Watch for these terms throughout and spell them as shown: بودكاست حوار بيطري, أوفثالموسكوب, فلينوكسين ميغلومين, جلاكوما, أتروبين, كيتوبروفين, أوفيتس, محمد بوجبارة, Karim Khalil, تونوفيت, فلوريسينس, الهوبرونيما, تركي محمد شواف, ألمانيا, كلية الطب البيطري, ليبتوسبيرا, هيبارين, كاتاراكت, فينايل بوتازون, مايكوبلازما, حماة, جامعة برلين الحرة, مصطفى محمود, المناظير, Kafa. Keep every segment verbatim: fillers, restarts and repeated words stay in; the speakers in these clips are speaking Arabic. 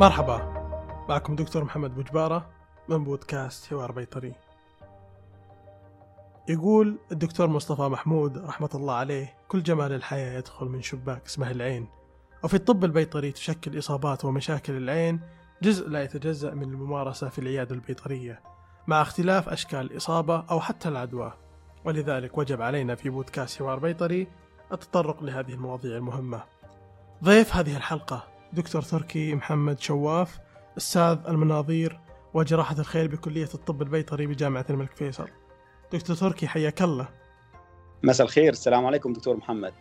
مرحبا، معكم دكتور محمد بوجبارة من بودكاست حوار بيطري. يقول الدكتور مصطفى محمود رحمة الله عليه: كل جمال الحياة يدخل من شباك اسمه العين. وفي الطب البيطري تشكل إصابات ومشاكل العين جزء لا يتجزأ من الممارسة في العيادة البيطرية مع اختلاف أشكال الإصابة أو حتى العدوى، ولذلك وجب علينا في بودكاست حوار بيطري التطرق لهذه المواضيع المهمة. ضيف هذه الحلقة دكتور تركي محمد شواف، أستاذ المناظير وجراحة الخيل بكلية الطب البيطري بجامعة الملك فيصل. دكتور تركي حياك الله. مساء الخير، السلام عليكم دكتور محمد.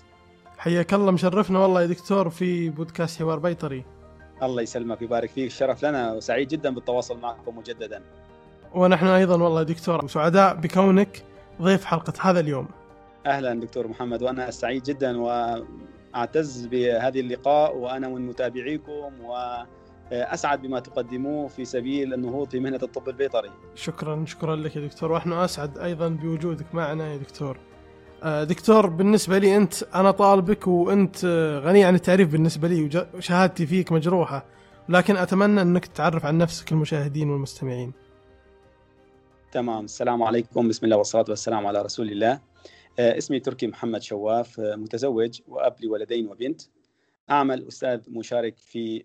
حياك الله، مشرفنا والله يا دكتور في بودكاست حوار بيطري. الله يسلمك ويبارك فيك، الشرف لنا وسعيد جدا بالتواصل معكم مجددا. ونحن أيضا والله دكتور وسعداء بكونك ضيف حلقة هذا اليوم. أهلا دكتور محمد، وأنا سعيد جدا وأعتز بهذه اللقاء، وأنا من متابعيكم وأسعد بما تقدموه في سبيل النهوض في مهنة الطب البيطري. شكرا شكرا لك يا دكتور، ونحن أسعد أيضا بوجودك معنا يا دكتور. دكتور، بالنسبة لي أنت، أنا طالبك وأنت غني عن التعريف بالنسبة لي، وشهادتي فيك مجروحة، لكن أتمنى أنك تعرف عن نفسك المشاهدين والمستمعين. تمام، السلام عليكم، بسم الله والصلاة والسلام على رسول الله. اسمي تركي محمد شواف، متزوج وأب لولدين وبنت، أعمل أستاذ مشارك في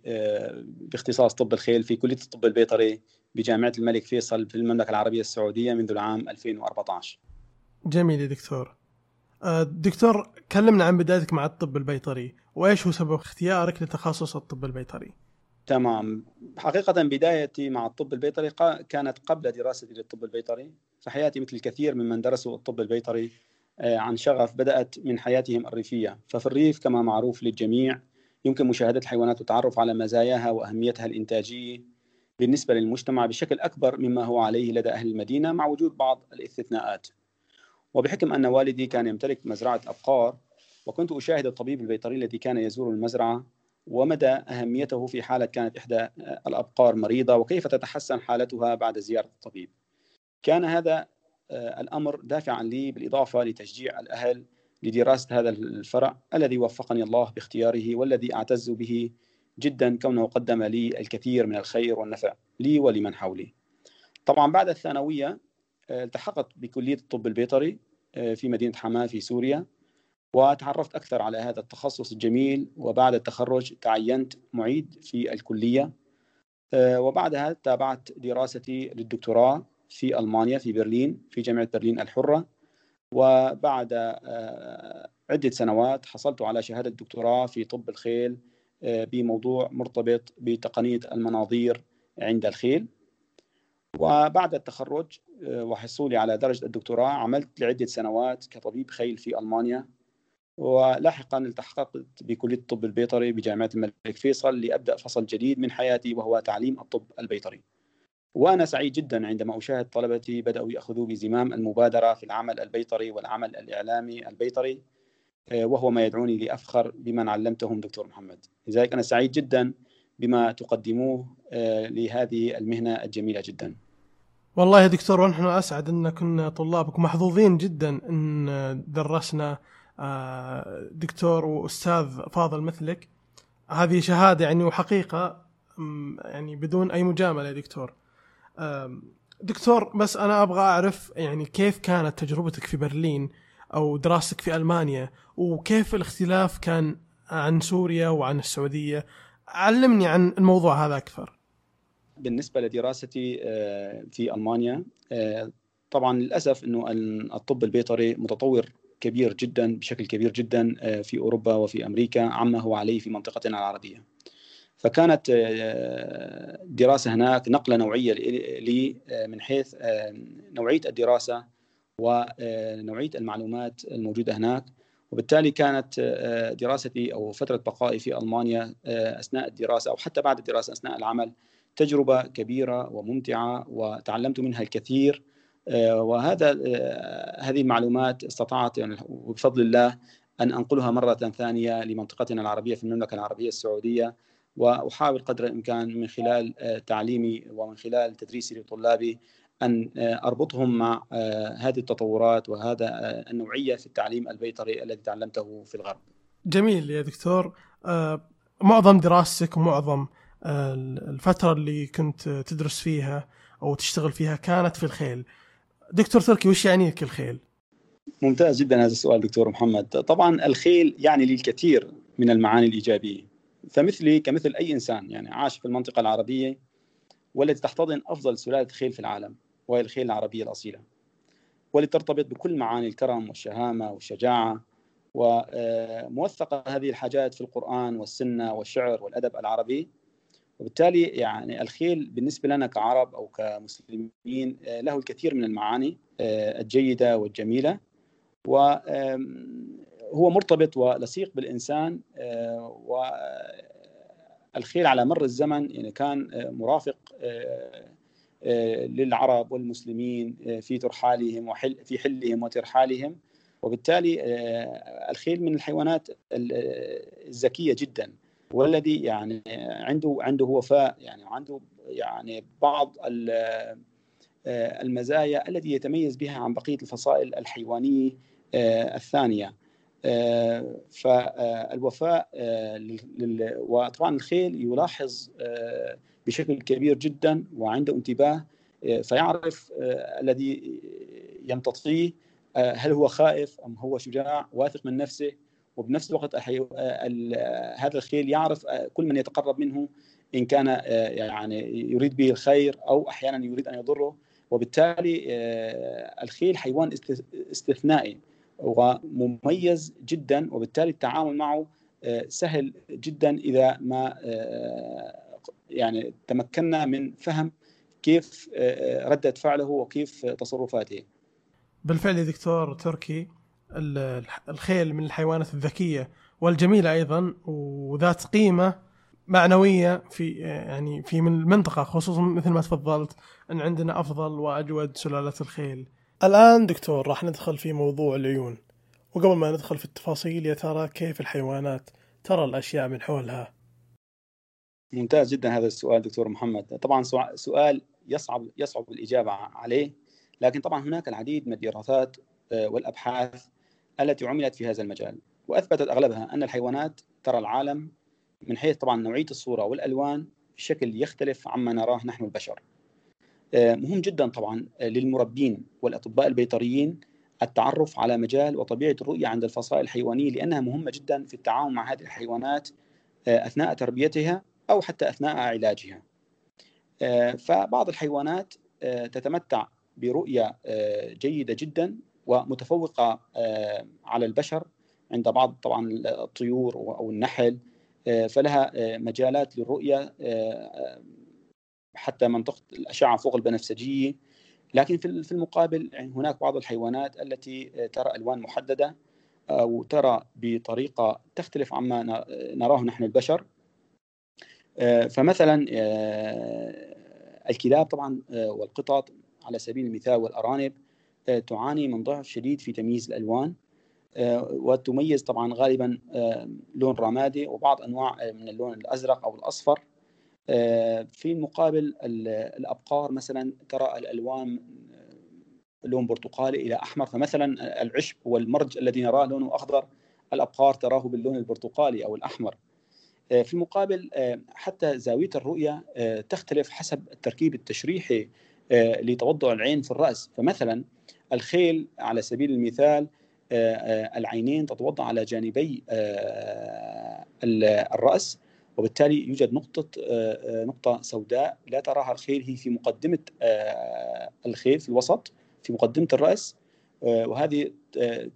باختصاص طب الخيل في كلية الطب البيطري بجامعة الملك فيصل في المملكة العربية السعودية منذ العام ألفين وأربعة عشر. جميل يا دكتور. دكتور، كلمنا عن بدايتك مع الطب البيطري، وإيش هو سبب اختيارك لتخصص الطب البيطري؟ تمام، حقيقة بدايتي مع الطب البيطري كانت قبل دراستي للطب البيطري. فحياتي مثل الكثير ممن درسوا الطب البيطري عن شغف بدأت من حياتهم الريفية. ففي الريف كما معروف للجميع يمكن مشاهدة الحيوانات والتعرف على مزاياها وأهميتها الإنتاجية بالنسبة للمجتمع بشكل أكبر مما هو عليه لدى أهل المدينة، مع وجود بعض الاستثناءات. وبحكم أن والدي كان يمتلك مزرعة أبقار، وكنت أشاهد الطبيب البيطري الذي كان يزور المزرعة ومدى أهميته في حالة كانت إحدى الأبقار مريضة وكيف تتحسن حالتها بعد زيارة الطبيب. كان هذا الأمر دافعا لي، بالإضافة لتشجيع الأهل لدراسة هذا الفرع الذي وفقني الله باختياره، والذي أعتز به جدا كونه قدم لي الكثير من الخير والنفع لي ولمن حولي. طبعا بعد الثانوية التحقت بكلية الطب البيطري في مدينة حماة في سوريا، وتعرفت أكثر على هذا التخصص الجميل. وبعد التخرج تعينت معيد في الكلية، وبعدها تابعت دراستي للدكتوراه في ألمانيا في برلين في جامعة برلين الحرة. وبعد عدة سنوات حصلت على شهادة دكتوراه في طب الخيل بموضوع مرتبط بتقنية المناظير عند الخيل. وبعد التخرج وحصولي على درجة الدكتوراه عملت لعدة سنوات كطبيب خيل في ألمانيا، ولاحقا التحقت بكلية الطب البيطري بجامعة الملك فيصل لأبدأ فصل جديد من حياتي وهو تعليم الطب البيطري. وأنا سعيد جدا عندما أشاهد طلبتي بدأوا يأخذوا بزمام المبادرة في العمل البيطري والعمل الإعلامي البيطري، وهو ما يدعوني لأفخر بمن علمتهم دكتور محمد. لذلك أنا سعيد جدا بما تقدموه لهذه المهنة الجميلة جدا. والله يا دكتور، ونحن أسعد أن كنا طلابك، محظوظين جدا أن درسنا دكتور وأستاذ فاضل مثلك. هذه شهادة يعني وحقيقة، يعني بدون أي مجاملة يا دكتور. دكتور، بس أنا أبغى أعرف يعني كيف كانت تجربتك في برلين أو دراستك في ألمانيا، وكيف الاختلاف كان عن سوريا وعن السعودية؟ علمني عن الموضوع هذا أكثر. بالنسبة لدراستي في ألمانيا، طبعا للأسف أنه الطب البيطري متطور كبير جدا بشكل كبير جدا في أوروبا وفي أمريكا عما هو عليه في منطقتنا العربية. فكانت دراسة هناك نقلة نوعية لي من حيث نوعية الدراسة ونوعية المعلومات الموجودة هناك. وبالتالي كانت دراستي أو فترة بقائي في ألمانيا أثناء الدراسة أو حتى بعد الدراسة أثناء العمل تجربة كبيرة وممتعة، وتعلمت منها الكثير. وهذا هذه المعلومات استطعت بفضل الله أن أنقلها مرة ثانية لمنطقتنا العربية في المملكة العربية السعودية، وأحاول قدر الإمكان من خلال تعليمي ومن خلال تدريسي لطلابي أن أربطهم مع هذه التطورات وهذا النوعية في التعليم البيطري الذي تعلمته في الغرب. جميل يا دكتور. معظم دراستك ومعظم الفترة اللي كنت تدرس فيها أو تشتغل فيها كانت في الخيل. دكتور تركي، وش يعنيك الخيل؟ ممتاز جدا هذا السؤال دكتور محمد. طبعا الخيل يعني لي الكثير من المعاني الإيجابية، فمثلي كمثل أي إنسان يعني عاش في المنطقة العربية والتي تحتضن أفضل سلالة خيل في العالم، وهي الخيل العربية الأصيلة، والتي ترتبط بكل معاني الكرم والشهامة والشجاعة، وموثقة هذه الحاجات في القرآن والسنة والشعر والأدب العربي. وبالتالي يعني الخيل بالنسبة لنا كعرب أو كمسلمين له الكثير من المعاني الجيدة والجميلة، وهو مرتبط ولصيق بالإنسان. والخيل على مر الزمن يعني كان مرافق للعرب والمسلمين في ترحالهم وحل في حلهم وترحالهم. وبالتالي الخيل من الحيوانات الذكية جدا، والذي يعني عنده عنده وفاء، يعني عنده يعني بعض المزايا التي يتميز بها عن بقية الفصائل الحيوانية الثانية. فالوفاء لل... وطبعا الخيل يلاحظ بشكل كبير جدا وعنده انتباه، فيعرف الذي يمتطيه هل هو خائف أم هو شجاع واثق من نفسه. وبنفس الوقت هذا الخيل يعرف كل من يتقرب منه، إن كان يعني يريد به الخير أو أحيانا يريد أن يضره. وبالتالي الخيل حيوان استثنائي ومميز جدا، وبالتالي التعامل معه سهل جدا إذا ما يعني تمكنا من فهم كيف ردة فعله وكيف تصرفاته. بالفعل يا دكتور تركي، الخيل من الحيوانات الذكية والجميلة أيضا، وذات قيمة معنوية في يعني في من المنطقة، خصوصا مثل ما تفضلت أن عندنا أفضل وأجود سلالة الخيل. الآن دكتور راح ندخل في موضوع العيون، وقبل ما ندخل في التفاصيل يا ترى كيف الحيوانات ترى الأشياء من حولها؟ ممتاز جدا هذا السؤال دكتور محمد. طبعا سؤال يصعب يصعب الإجابة عليه، لكن طبعا هناك العديد من الدراسات والأبحاث التي عملت في هذا المجال، وأثبتت أغلبها أن الحيوانات ترى العالم من حيث طبعا نوعية الصورة والألوان بشكل يختلف عما نراه نحن البشر. مهم جدا طبعا للمربين والأطباء البيطريين التعرف على مجال وطبيعة الرؤية عند الفصائل الحيوانية، لأنها مهمة جدا في التعاون مع هذه الحيوانات أثناء تربيتها أو حتى أثناء علاجها. فبعض الحيوانات تتمتع برؤية جيدة جدا ومتفوقة على البشر عند بعض طبعا الطيور أو النحل، فلها مجالات للرؤية حتى منطقة الأشعة فوق البنفسجية. لكن في المقابل هناك بعض الحيوانات التي ترى ألوان محددة أو ترى بطريقة تختلف عما نراه نحن البشر. فمثلا الكلاب طبعا والقطط على سبيل المثال والأرانب تعاني من ضعف شديد في تمييز الألوان، وتميز طبعا غالبا لون رمادي وبعض أنواع من اللون الأزرق أو الأصفر. في المقابل الأبقار مثلا ترى الألوان لون برتقالي إلى أحمر، فمثلا العشب والمرج الذي نراه لونه أخضر الأبقار تراه باللون البرتقالي أو الأحمر. في المقابل حتى زاوية الرؤية تختلف حسب التركيب التشريحي لتوضع العين في الرأس، فمثلا الخيل على سبيل المثال العينين تتوضع على جانبي الرأس، وبالتالي يوجد نقطة نقطة سوداء لا تراها الخيل، هي في مقدمة الخيل في الوسط في مقدمة الرأس، وهذه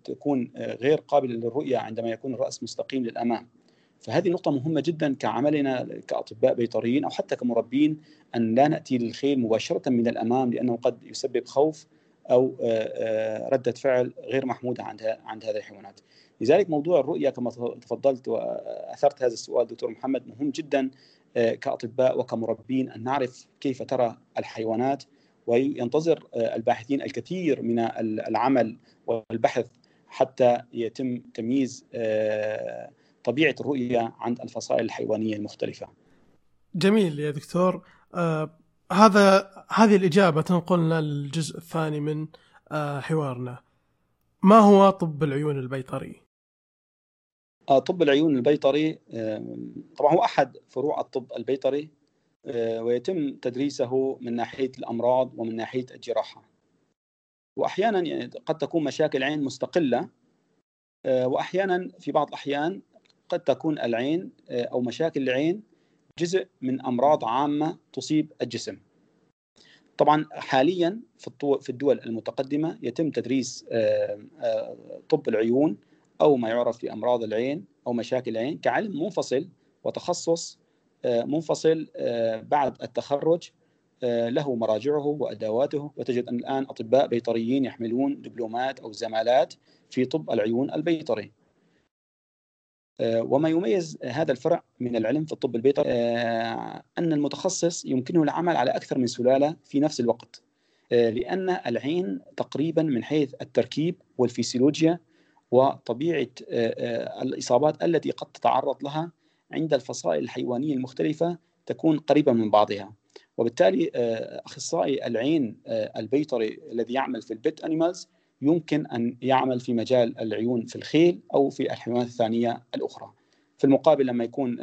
تكون غير قابلة للرؤية عندما يكون الرأس مستقيم للأمام. فهذه نقطة مهمة جدا كعملنا كأطباء بيطريين أو حتى كمربين، أن لا نأتي للخيل مباشرة من الأمام، لأنه قد يسبب خوف أو ردة فعل غير محمودة عند عند هذه الحيوانات. لذلك موضوع الرؤية كما تفضلت وأثرت هذا السؤال دكتور محمد مهم جدا كأطباء وكمربين، أن نعرف كيف ترى الحيوانات. وينتظر الباحثين الكثير من العمل والبحث حتى يتم تمييز طبيعة الرؤية عند الفصائل الحيوانية المختلفة. جميل يا دكتور. آه هذا هذه الإجابة تنقلنا للجزء الثاني من آه حوارنا. ما هو طب العيون البيطري؟ آه طب العيون البيطري آه طبعا هو أحد فروع الطب البيطري، ويتم تدريسه من ناحية الأمراض ومن ناحية الجراحة. وأحيانا يعني قد تكون مشاكل عين مستقلة، وأحيانا في بعض الأحيان قد تكون العين أو مشاكل العين جزء من أمراض عامة تصيب الجسم. طبعا حاليا في الدول المتقدمة يتم تدريس طب العيون أو ما يعرف بأمراض العين أو مشاكل العين كعلم منفصل وتخصص منفصل بعد التخرج، له مراجعه وأدواته. وتجد أن الآن أطباء بيطريين يحملون دبلومات أو زمالات في طب العيون البيطري. وما يميز هذا الفرع من العلم في الطب البيطري أن المتخصص يمكنه العمل على أكثر من سلالة في نفس الوقت، لأن العين تقريبا من حيث التركيب والفسيولوجيا وطبيعة الإصابات التي قد تتعرض لها عند الفصائل الحيوانية المختلفة تكون قريبة من بعضها. وبالتالي أخصائي العين البيطري الذي يعمل في البيت أنيمالز يمكن أن يعمل في مجال العيون في الخيل أو في الحيوانات الثانية الأخرى. في المقابل لما يكون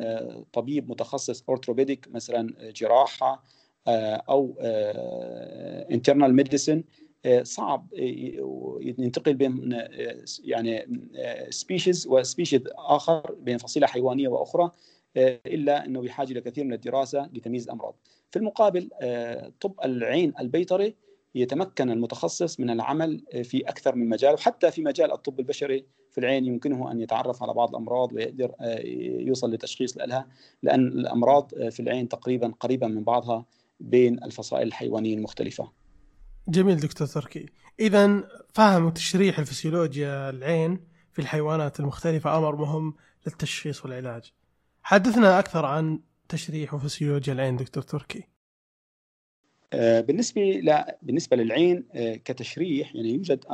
طبيب متخصص أورثوبيديك مثلا جراحة أو انترنال ميديسين صعب ينتقل بين يعني سبيشيز وسبيشيز آخر، بين فصيلة حيوانية وأخرى، إلا أنه بحاجة إلى كثير من الدراسة لتمييز الأمراض. في المقابل طب العين البيطري يتمكن المتخصص من العمل في أكثر من مجال، وحتى في مجال الطب البشري في العين يمكنه أن يتعرف على بعض الأمراض ويقدر يوصل لتشخيص لها، لأن الأمراض في العين تقريبا قريبا من بعضها بين الفصائل الحيوانية المختلفة. جميل دكتور تركي. إذن فهم وتشريح الفسيولوجيا العين في الحيوانات المختلفة أمر مهم للتشخيص والعلاج. حدثنا أكثر عن تشريح وفسيولوجيا العين دكتور تركي. بالنسبة لا بالنسبة للعين كتشريح، يعني يوجد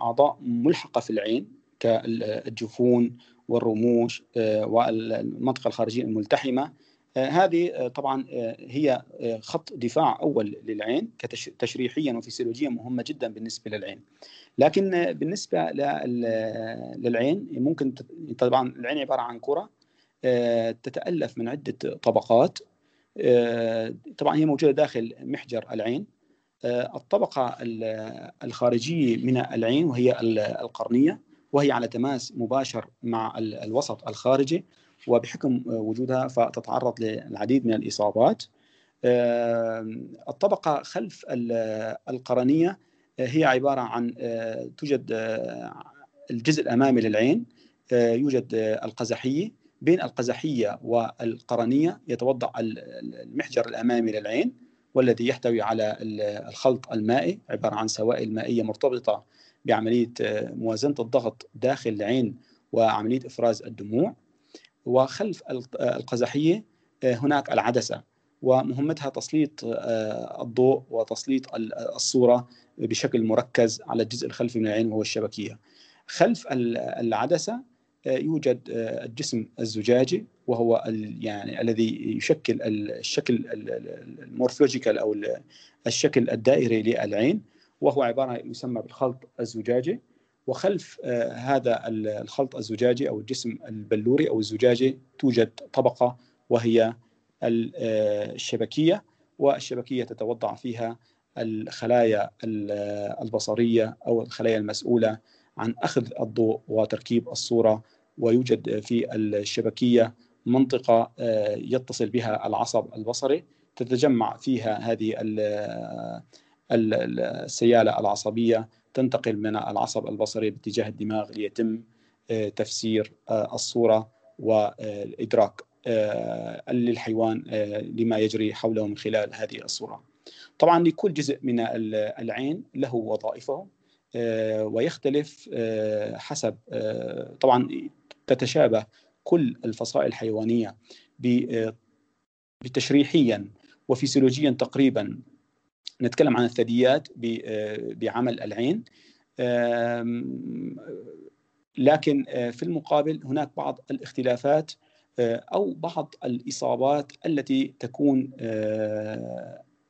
أعضاء ملحقة في العين كالجفون والرموش والمنطقة الخارجية الملتحمة. هذه طبعا هي خط دفاع أول للعين كتشريحيا وفسيولوجيا، مهمة جدا بالنسبة للعين. لكن بالنسبة للعين ممكن طبعا العين عبارة عن كرة تتألف من عدة طبقات. طبعا هي موجودة داخل محجر العين. الطبقة الخارجية من العين وهي القرنية، وهي على تماس مباشر مع الوسط الخارجي، وبحكم وجودها فتتعرض للعديد من الإصابات. الطبقة خلف القرنية هي عبارة عن توجد الجزء الأمامي للعين، يوجد القزحية. بين القزحية والقرنية يتوضع المحجر الأمامي للعين، والذي يحتوي على الخلط المائي عبارة عن سوائل مائية مرتبطة بعملية موازنة الضغط داخل العين وعملية إفراز الدموع. وخلف القزحية هناك العدسة، ومهمتها تسليط الضوء وتسليط الصورة بشكل مركز على الجزء الخلفي من العين وهو الشبكية. خلف العدسة يوجد الجسم الزجاجي، وهو يعني الذي يشكل الشكل المورفولوجيكال أو الشكل الدائري للعين، وهو عبارة يسمى بالخلط الزجاجي. وخلف هذا الخلط الزجاجي أو الجسم البلوري أو الزجاجي توجد طبقة وهي الشبكية، والشبكية تتوضع فيها الخلايا البصرية أو الخلايا المسؤولة عن أخذ الضوء وتركيب الصورة. ويوجد في الشبكية منطقة يتصل بها العصب البصري، تتجمع فيها هذه السيالة العصبية، تنتقل من العصب البصري باتجاه الدماغ ليتم تفسير الصورة وإدراك للحيوان لما يجري حوله من خلال هذه الصورة. طبعا لكل جزء من العين له وظائفه ويختلف حسب، طبعا تتشابه كل الفصائل الحيوانية بتشريحيا وفسيولوجيا تقريبا. نتكلم عن الثدييات بعمل العين، لكن في المقابل هناك بعض الاختلافات أو بعض الإصابات التي تكون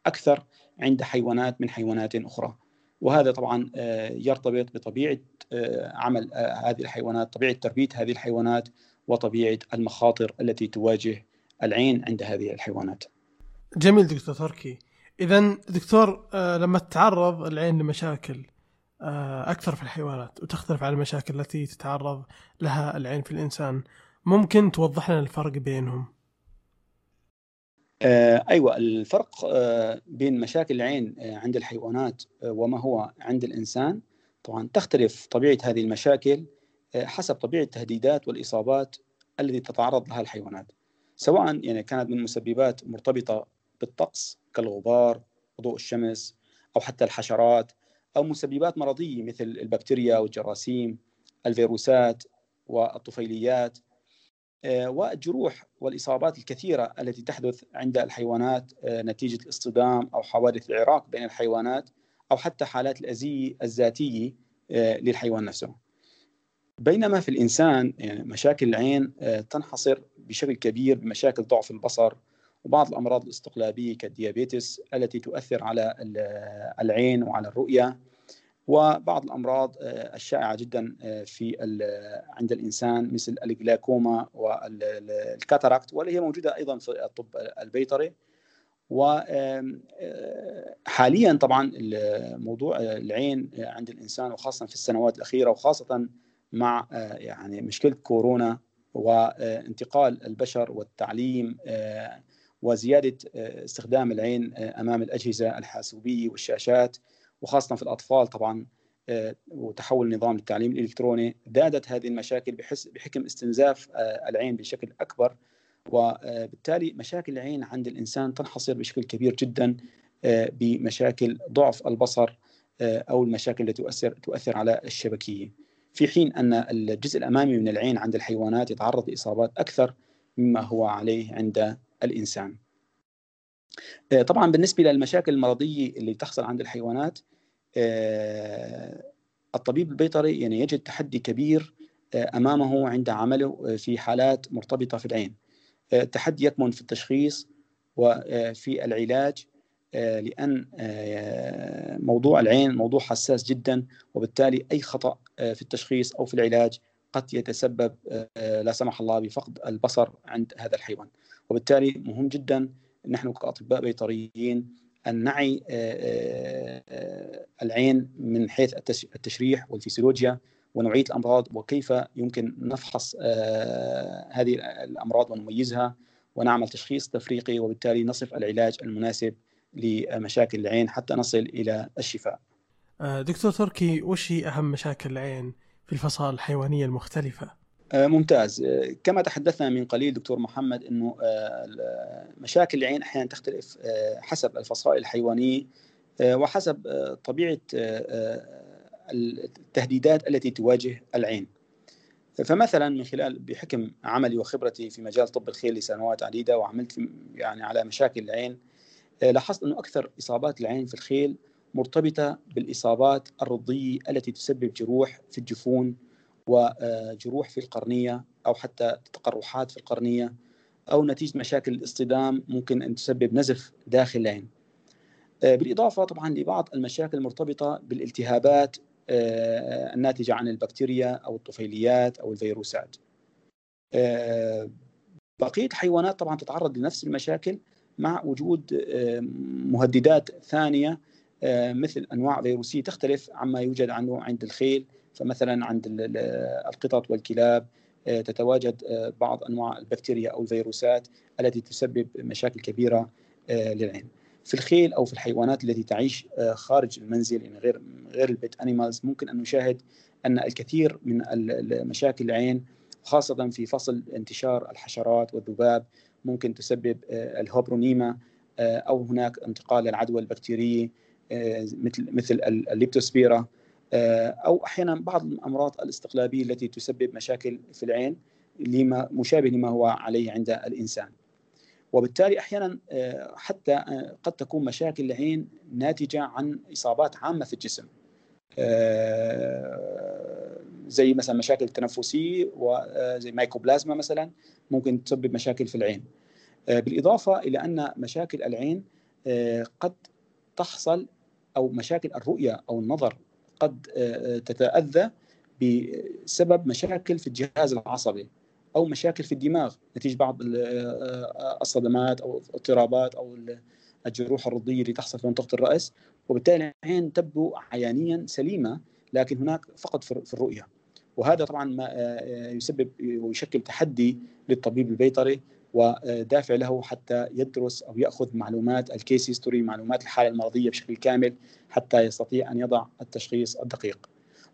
أكثر عند حيوانات من حيوانات أخرى، وهذا طبعا يرتبط بطبيعة عمل هذه الحيوانات، طبيعة تربية هذه الحيوانات، وطبيعة المخاطر التي تواجه العين عند هذه الحيوانات. جميل دكتور تركي. إذن دكتور لما تتعرض العين لمشاكل أكثر في الحيوانات وتختلف عن المشاكل التي تتعرض لها العين في الإنسان، ممكن توضح لنا الفرق بينهم؟ آه أيوة، الفرق آه بين مشاكل العين آه عند الحيوانات آه وما هو عند الإنسان، طبعا تختلف طبيعة هذه المشاكل آه حسب طبيعة التهديدات والإصابات التي تتعرض لها الحيوانات، سواء يعني كانت من مسببات مرتبطة بالطقس كالغبار، ضوء الشمس، أو حتى الحشرات، أو مسببات مرضية مثل البكتيريا والجراثيم، الفيروسات والطفيليات، والجروح والإصابات الكثيرة التي تحدث عند الحيوانات نتيجة الاصطدام أو حوادث العراق بين الحيوانات، أو حتى حالات الأذية الذاتية للحيوان نفسه. بينما في الإنسان يعني مشاكل العين تنحصر بشكل كبير بمشاكل ضعف البصر وبعض الأمراض الاستقلابية كالديابيتس التي تؤثر على العين وعلى الرؤية، وبعض الأمراض الشائعة جدا في عند الإنسان مثل الجلاكوما والكاتاراكت، واللي هي موجودة أيضا في الطب البيطري. وحاليا طبعا موضوع العين عند الإنسان وخاصة في السنوات الأخيرة، وخاصة مع يعني مشكلة كورونا وانتقال البشر والتعليم وزيادة استخدام العين أمام الأجهزة الحاسوبية والشاشات، وخاصة في الأطفال طبعا، وتحول نظام التعليم الإلكتروني، زادت هذه المشاكل بحكم استنزاف العين بشكل أكبر. وبالتالي مشاكل العين عند الإنسان تنحصر بشكل كبير جدا بمشاكل ضعف البصر أو المشاكل التي تؤثر تؤثر على الشبكية، في حين أن الجزء الأمامي من العين عند الحيوانات يتعرض لإصابات أكثر مما هو عليه عند الإنسان. طبعا بالنسبة للمشاكل المرضية اللي تحصل عند الحيوانات، الطبيب البيطري يعني يجد تحدي كبير أمامه عند عمله في حالات مرتبطة في العين. التحدي يكمن في التشخيص وفي العلاج، لأن موضوع العين موضوع حساس جدا، وبالتالي أي خطأ في التشخيص أو في العلاج قد يتسبب لا سمح الله بفقد البصر عند هذا الحيوان. وبالتالي مهم جدا نحن كأطباء بيطريين أن نعي العين من حيث التشريح والفسيولوجيا ونوعية الأمراض، وكيف يمكن نفحص هذه الأمراض ونميزها ونعمل تشخيص تفريقي، وبالتالي نصف العلاج المناسب لمشاكل العين حتى نصل إلى الشفاء. دكتور تركي، وش هي أهم مشاكل العين في الفصائل الحيوانية المختلفة؟ ممتاز. كما تحدثنا من قليل دكتور محمد أنه مشاكل العين أحيانا تختلف حسب الفصائل الحيوانية وحسب طبيعة التهديدات التي تواجه العين. فمثلا من خلال بحكم عملي وخبرتي في مجال طب الخيل لسنوات عديدة، وعملت يعني على مشاكل العين، لاحظت أنه أكثر إصابات العين في الخيل مرتبطة بالإصابات الرضية التي تسبب جروح في الجفون وجروح في القرنية، أو حتى تقرحات في القرنية، أو نتيجة مشاكل الاصطدام ممكن أن تسبب نزف داخل العين. بالإضافة طبعا لبعض المشاكل المرتبطة بالالتهابات الناتجة عن البكتيريا أو الطفيليات أو الفيروسات. بقية الحيوانات طبعا تتعرض لنفس المشاكل مع وجود مهددات ثانية مثل أنواع فيروسية تختلف عما يوجد عنه عند الخيل. فمثلا عند القطط والكلاب تتواجد بعض أنواع البكتيريا أو الفيروسات التي تسبب مشاكل كبيرة للعين. في الخيل أو في الحيوانات التي تعيش خارج المنزل يعني غير غير البيت أنيمالز، ممكن أن نشاهد أن الكثير من مشاكل العين، خاصة في فصل انتشار الحشرات والذباب، ممكن تسبب الهوبرونيما، أو هناك انتقال العدوى البكتيرية مثل مثل الليبتوسبيرا، أو أحيانا بعض الأمراض الاستقلابية التي تسبب مشاكل في العين لما مشابه لما هو عليه عند الإنسان. وبالتالي أحيانا حتى قد تكون مشاكل العين ناتجة عن إصابات عامة في الجسم، زي مثلا مشاكل تنفسية وزي مايكوبلازما مثلا، ممكن تسبب مشاكل في العين. بالإضافة إلى أن مشاكل العين قد تحصل، أو مشاكل الرؤية أو النظر قد تتأذى بسبب مشاكل في الجهاز العصبي أو مشاكل في الدماغ نتيجة بعض الصدمات أو الاضطرابات أو الجروح الرضية اللي تحصل في منطقة الرأس، وبالتالي العين تبدو عيانيا سليمة لكن هناك فقد في الرؤية، وهذا طبعا ما يسبب ويشكل تحدي للطبيب البيطري ودافع له حتى يدرس أو يأخذ معلومات الكيس هيستوري، معلومات الحالة المرضية بشكل كامل حتى يستطيع أن يضع التشخيص الدقيق.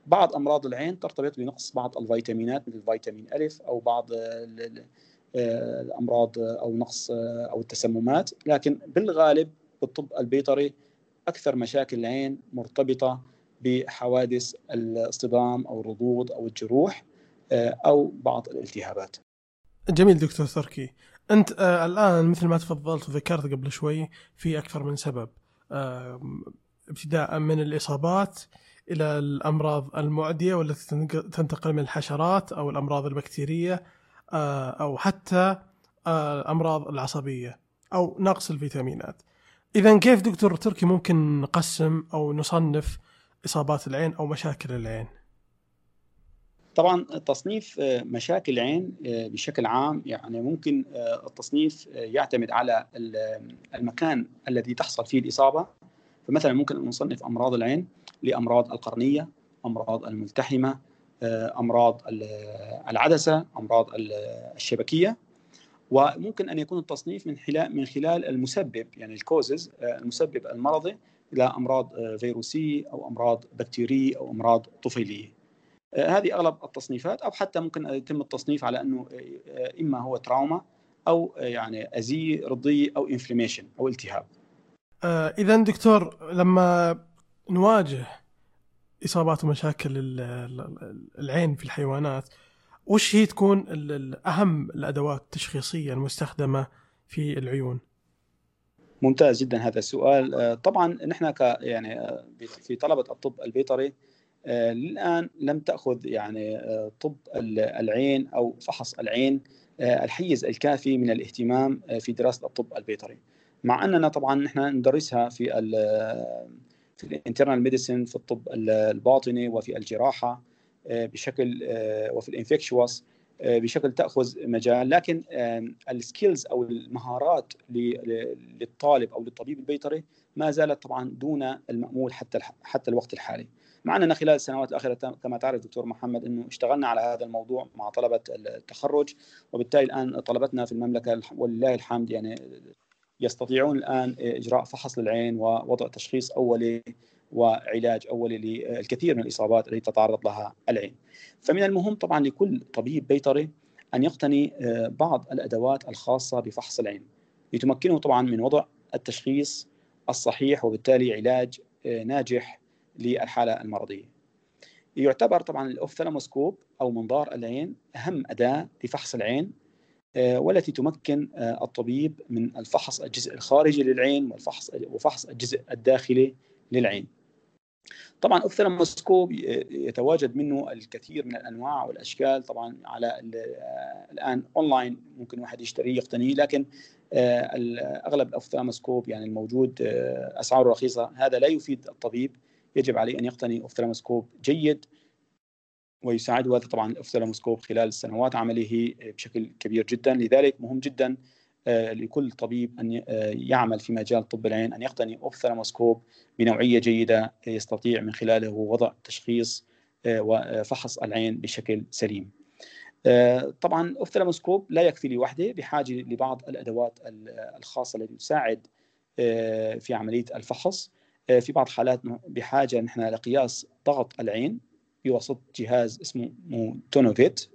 بعض أمراض العين ترتبط بنقص بعض الفيتامينات مثل فيتامين ألف أو بعض الأمراض أو نقص أو التسممات، لكن بالغالب بالطب البيطري أكثر مشاكل العين مرتبطة بحوادث الاصطدام أو الرضوض أو الجروح أو بعض الالتهابات. جميل دكتور تركي، أنت آه الآن مثل ما تفضلت وذكرت قبل شوي في أكثر من سبب، آه ابتداء من الإصابات إلى الأمراض المعدية والتي تنتقل من الحشرات أو الأمراض البكتيرية آه أو حتى آه الأمراض العصبية أو نقص الفيتامينات. إذن كيف دكتور تركي ممكن نقسم أو نصنف إصابات العين أو مشاكل العين؟ طبعا تصنيف مشاكل العين بشكل عام يعني ممكن التصنيف يعتمد على المكان الذي تحصل فيه الإصابة، فمثلا ممكن أن نصنف أمراض العين لأمراض القرنية، أمراض الملتحمة، أمراض العدسة، أمراض الشبكية، وممكن أن يكون التصنيف من خلال من خلال المسبب، يعني الكوزز، المسبب المرضي، إلى أمراض فيروسية أو أمراض بكتيرية أو أمراض طفيلية. هذه أغلب التصنيفات، أو حتى ممكن يتم التصنيف على أنه إما هو تراوما أو يعني أذية رضية أو إنفلاميشن أو التهاب. آه إذن دكتور، لما نواجه إصابات ومشاكل العين في الحيوانات، وش هي تكون أهم الأدوات التشخيصية المستخدمة في العيون؟ ممتاز جدا هذا السؤال. طبعا نحن ك يعني في طلبة الطب البيطري الآن لم تأخذ يعني طب العين أو فحص العين الحيز الكافي من الاهتمام في دراسة الطب البيطري، مع أننا طبعا نحن ندرسها في في الانترنال ميديسين، في الطب الباطني، وفي الجراحة بشكل، وفي الانفكشوس بشكل تأخذ مجال، لكن السكيلز أو المهارات للطالب أو للطبيب البيطري ما زالت طبعا دون المأمول حتى حتى الوقت الحالي. مع أننا خلال السنوات الأخيرة كما تعرف دكتور محمد أنه اشتغلنا على هذا الموضوع مع طلبة التخرج، وبالتالي الآن طلبتنا في المملكة ولله الحمد يعني يستطيعون الآن إجراء فحص للعين ووضع تشخيص أولي وعلاج أولي للكثير من الإصابات التي تتعرض لها العين. فمن المهم طبعا لكل طبيب بيطري أن يقتني بعض الأدوات الخاصة بفحص العين لتمكنه طبعا من وضع التشخيص الصحيح وبالتالي علاج ناجح للحالة المرضية. يعتبر طبعا الأوفثالموسكوب أو منظار العين أهم أداة لفحص العين، والتي تمكن الطبيب من الفحص الجزء الخارجي للعين والفحص وفحص الجزء الداخلي للعين. طبعا الأوفثالموسكوب يتواجد منه الكثير من الأنواع والأشكال، طبعا على الآن أونلاين ممكن واحد يشتريه يقتنيه، لكن أغلب الأوفثالموسكوب يعني الموجود أسعاره رخيصة، هذا لا يفيد الطبيب، يجب عليه أن يقتني أوفثالموسكوب جيد ويساعد. وهذا طبعا الأوفثالموسكوب خلال السنوات عمله بشكل كبير جدا، لذلك مهم جدا لكل طبيب أن يعمل في مجال طب العين أن يقتني أوفثالموسكوب بنوعية جيدة يستطيع من خلاله وضع تشخيص وفحص العين بشكل سليم. طبعا الأوفثالموسكوب لا يكفي لوحده، بحاجة لبعض الأدوات الخاصة التي تساعد في عملية الفحص. في بعض حالات بحاجة نحن لقياس ضغط العين بواسطة جهاز اسمه تونوفيت.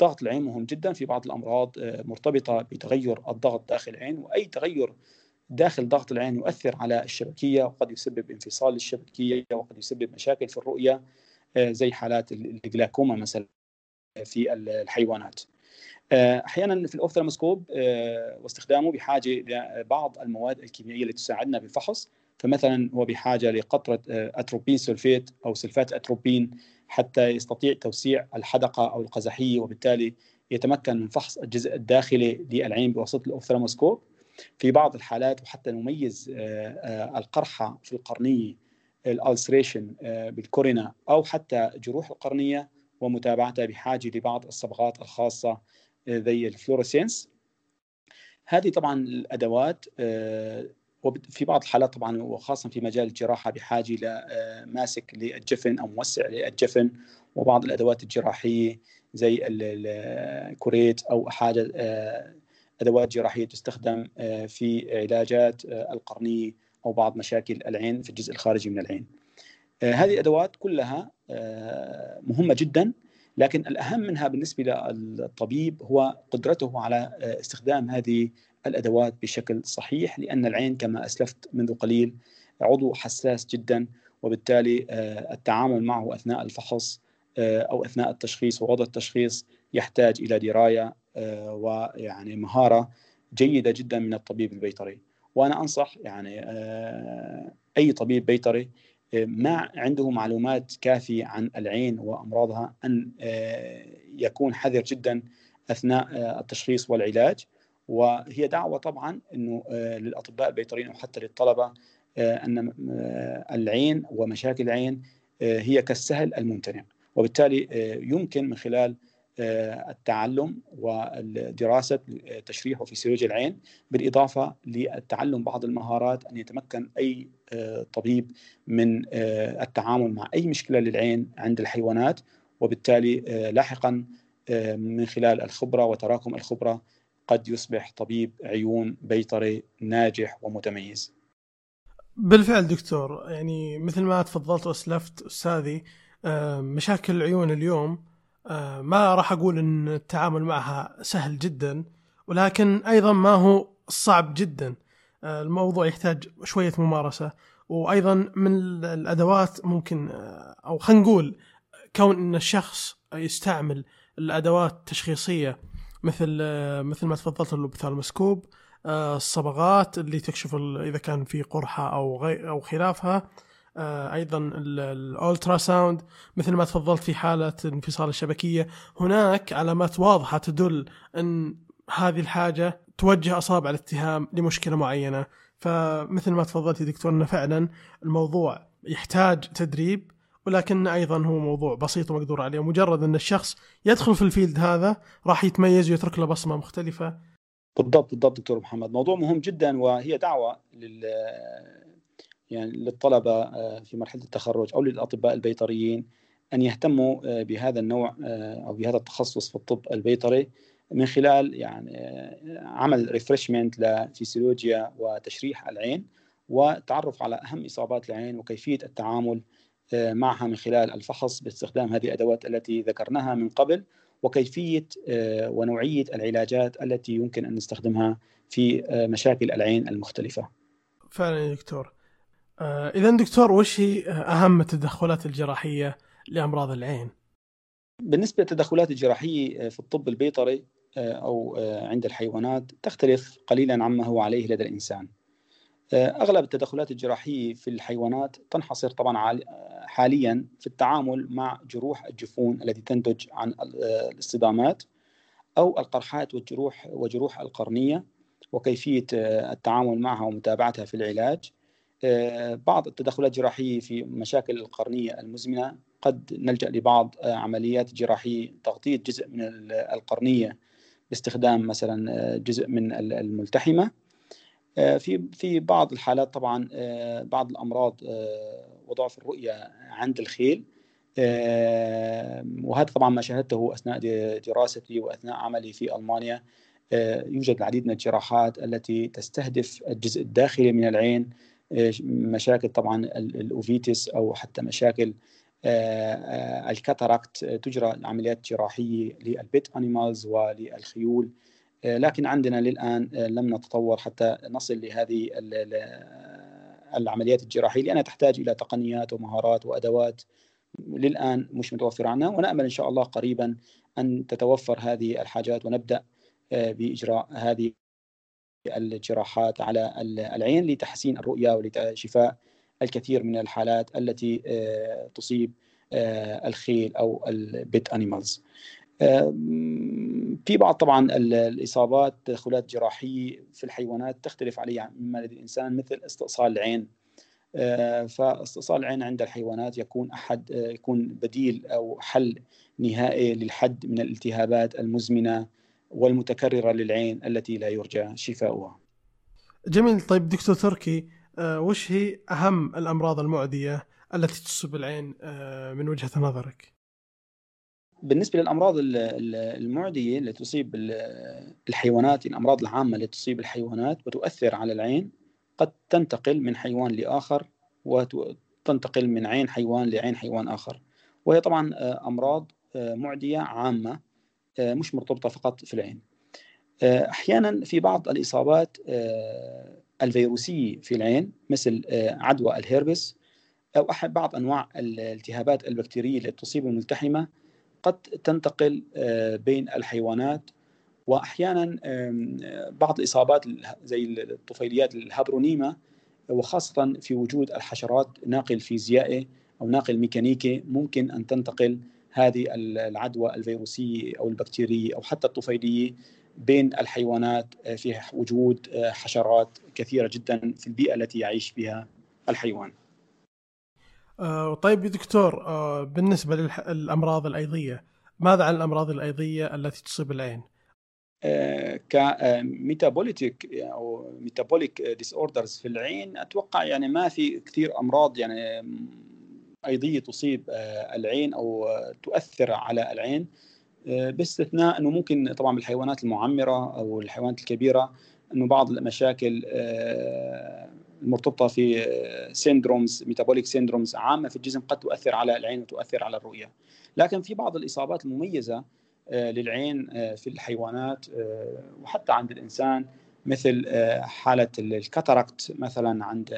ضغط العين مهم جدا، في بعض الأمراض مرتبطة بتغير الضغط داخل العين، وأي تغير داخل ضغط العين يؤثر على الشبكية وقد يسبب انفصال للشبكية وقد يسبب مشاكل في الرؤية زي حالات الجلاكوما مثلا في الحيوانات. أحيانا في الأوفثالموسكوب واستخدامه بحاجة لبعض المواد الكيميائية التي تساعدنا بالفحص، فمثلا هو بحاجة لقطرة أتروبين سلفيت أو سلفات أتروبين حتى يستطيع توسيع الحدقة أو القزحية، وبالتالي يتمكن من فحص الجزء الداخلي للعين بواسطة الأوفثالموسكوب. في بعض الحالات وحتى نميز القرحة في القرنية، الألسريشن بالكورينا، أو حتى جروح القرنية ومتابعتها بحاجة لبعض الصبغات الخاصة زي الفلوريسينس. هذه طبعا الأدوات وفي بعض الحالات طبعا وخاصة في مجال الجراحة بحاجة لماسك للجفن أو موسع للجفن، وبعض الأدوات الجراحية زي الكوريت أو حاجة أدوات جراحية تستخدم في علاجات القرنية أو بعض مشاكل العين في الجزء الخارجي من العين. هذه الأدوات كلها مهمة جدا، لكن الأهم منها بالنسبة للطبيب هو قدرته على استخدام هذه الأدوات بشكل صحيح، لأن العين كما أسلفت منذ قليل عضو حساس جدا، وبالتالي التعامل معه أثناء الفحص أو أثناء التشخيص ووضع التشخيص يحتاج إلى دراية ويعني مهارة جيدة جدا من الطبيب البيطري. وأنا أنصح يعني أي طبيب بيطري ما عنده معلومات كافية عن العين وأمراضها أن يكون حذر جدا أثناء التشخيص والعلاج. وهي دعوة طبعا إنه للأطباء البيطريين وحتى للطلبة أن العين ومشاكل العين هي كالسهل الممتنع، وبالتالي يمكن من خلال التعلم ودراسة تشريحه في سيروجيا العين بالإضافة للتعلم بعض المهارات أن يتمكن أي طبيب من التعامل مع أي مشكلة للعين عند الحيوانات، وبالتالي لاحقا من خلال الخبرة وتراكم الخبرة قد يصبح طبيب عيون بيطري ناجح ومتميز. بالفعل دكتور، يعني مثل ما تفضلت وأسلفت أستاذي، مشاكل العيون اليوم ما راح أقول أن التعامل معها سهل جدا، ولكن أيضا ما هو صعب جدا. الموضوع يحتاج شوية ممارسة، وأيضا من الأدوات ممكن، أو خلينا نقول كون أن الشخص يستعمل الأدوات التشخيصية مثل مثل ما تفضلت، البثالمسكوب، الصبغات اللي تكشف إذا كان في قرحة أو غير أو خلافها، أيضا الألترا ساوند مثل ما تفضلت في حالة انفصال الشبكية. هناك علامات واضحة تدل أن هذه الحاجة توجه أصابع الاتهام لمشكلة معينة. فمثل ما تفضلت دكتورنا، فعلا الموضوع يحتاج تدريب، ولكن أيضا هو موضوع بسيط ومقدور عليه. مجرد أن الشخص يدخل في الفيلد هذا راح يتميز ويترك له بصمة مختلفة. بالضبط بالضبط دكتور محمد، موضوع مهم جدا، وهي دعوة لل يعني للطلبة في مرحلة التخرج أو للأطباء البيطريين أن يهتموا بهذا النوع أو بهذا التخصص في الطب البيطري من خلال يعني عمل ريفرشمنت لفسيولوجيا وتشريح العين، وتعرف على أهم إصابات العين وكيفية التعامل معها من خلال الفحص باستخدام هذه الأدوات التي ذكرناها من قبل، وكيفية ونوعية العلاجات التي يمكن أن نستخدمها في مشاكل العين المختلفة. فعلا يا دكتور. إذا دكتور، وش هي أهم التدخلات الجراحية لأمراض العين؟ بالنسبة للتدخلات الجراحية في الطب البيطري أو عند الحيوانات تختلف قليلا عما هو عليه لدى الإنسان. أغلب التدخلات الجراحية في الحيوانات تنحصر طبعا حاليا في التعامل مع جروح الجفون التي تنتج عن الاصطدامات أو القرحات والجروح وجروح القرنية، وكيفية التعامل معها ومتابعتها في العلاج. بعض التدخلات الجراحية في مشاكل القرنية المزمنة قد نلجأ لبعض عمليات جراحية تغطية جزء من القرنية باستخدام مثلا جزء من الملتحمة. في في بعض الحالات طبعا بعض الأمراض وضعف الرؤية عند الخيل، وهذا طبعا ما شاهدته أثناء دراستي وأثناء عملي في ألمانيا. يوجد العديد من الجراحات التي تستهدف الجزء الداخلي من العين، مشاكل طبعا الأوفيتس أو حتى مشاكل الكاتاراكت، تجرى عمليات جراحية للبيت أنيمالز وللخيول، لكن عندنا للآن لم نتطور حتى نصل لهذه العمليات الجراحية لأنها تحتاج إلى تقنيات ومهارات وأدوات للآن مش متوفرة عنا، ونأمل إن شاء الله قريبا أن تتوفر هذه الحاجات ونبدأ بإجراء هذه الجراحات على العين لتحسين الرؤية ولشفاء الكثير من الحالات التي تصيب الخيل أو البيت أنيمالز. في بعض طبعا الإصابات تدخلات جراحية في الحيوانات تختلف عليها مما لدى الإنسان، مثل استئصال العين فاستئصال العين عند الحيوانات يكون أحد يكون بديل أو حل نهائي للحد من الالتهابات المزمنة والمتكررة للعين التي لا يرجى شفاؤها. جميل. طيب دكتور تركي، وش هي أهم الأمراض المعدية التي تصيب العين من وجهة نظرك؟ بالنسبة للأمراض المعدية التي تصيب الحيوانات، الأمراض العامة التي تصيب الحيوانات وتؤثر على العين قد تنتقل من حيوان لآخر وتنتقل من عين حيوان لعين حيوان آخر، وهي طبعا أمراض معدية عامة مش مرتبطة فقط في العين. أحيانا في بعض الإصابات الفيروسية في العين مثل عدوى الهربس أو أحد بعض أنواع الالتهابات البكتيرية التي تصيب الملتحمة قد تنتقل بين الحيوانات، وأحيانا بعض الإصابات زي الطفيليات الهابرونيمة وخاصة في وجود الحشرات ناقل فيزيائي أو ناقل ميكانيكي ممكن أن تنتقل هذه العدوى الفيروسية أو البكتيرية أو حتى الطفيلية بين الحيوانات في وجود حشرات كثيرة جدا في البيئة التي يعيش فيها الحيوان. طيب يا دكتور، بالنسبة للأمراض الأيضية، ماذا عن الأمراض الأيضية التي تصيب العين؟ كميتابوليتيك أو ميتابوليك ديسوردرز في العين أتوقع يعني ما في كثير أمراض يعني أيضية تصيب العين أو تؤثر على العين، باستثناء أنه ممكن طبعا بالحيوانات المعمرة أو الحيوانات الكبيرة أنه بعض المشاكل المرتبطة في سيندرومز ميتابوليك سيندرومز عامة في الجسم قد تؤثر على العين وتؤثر على الرؤية. لكن في بعض الإصابات المميزة للعين في الحيوانات وحتى عند الإنسان مثل حالة الكاتاراكت مثلا عند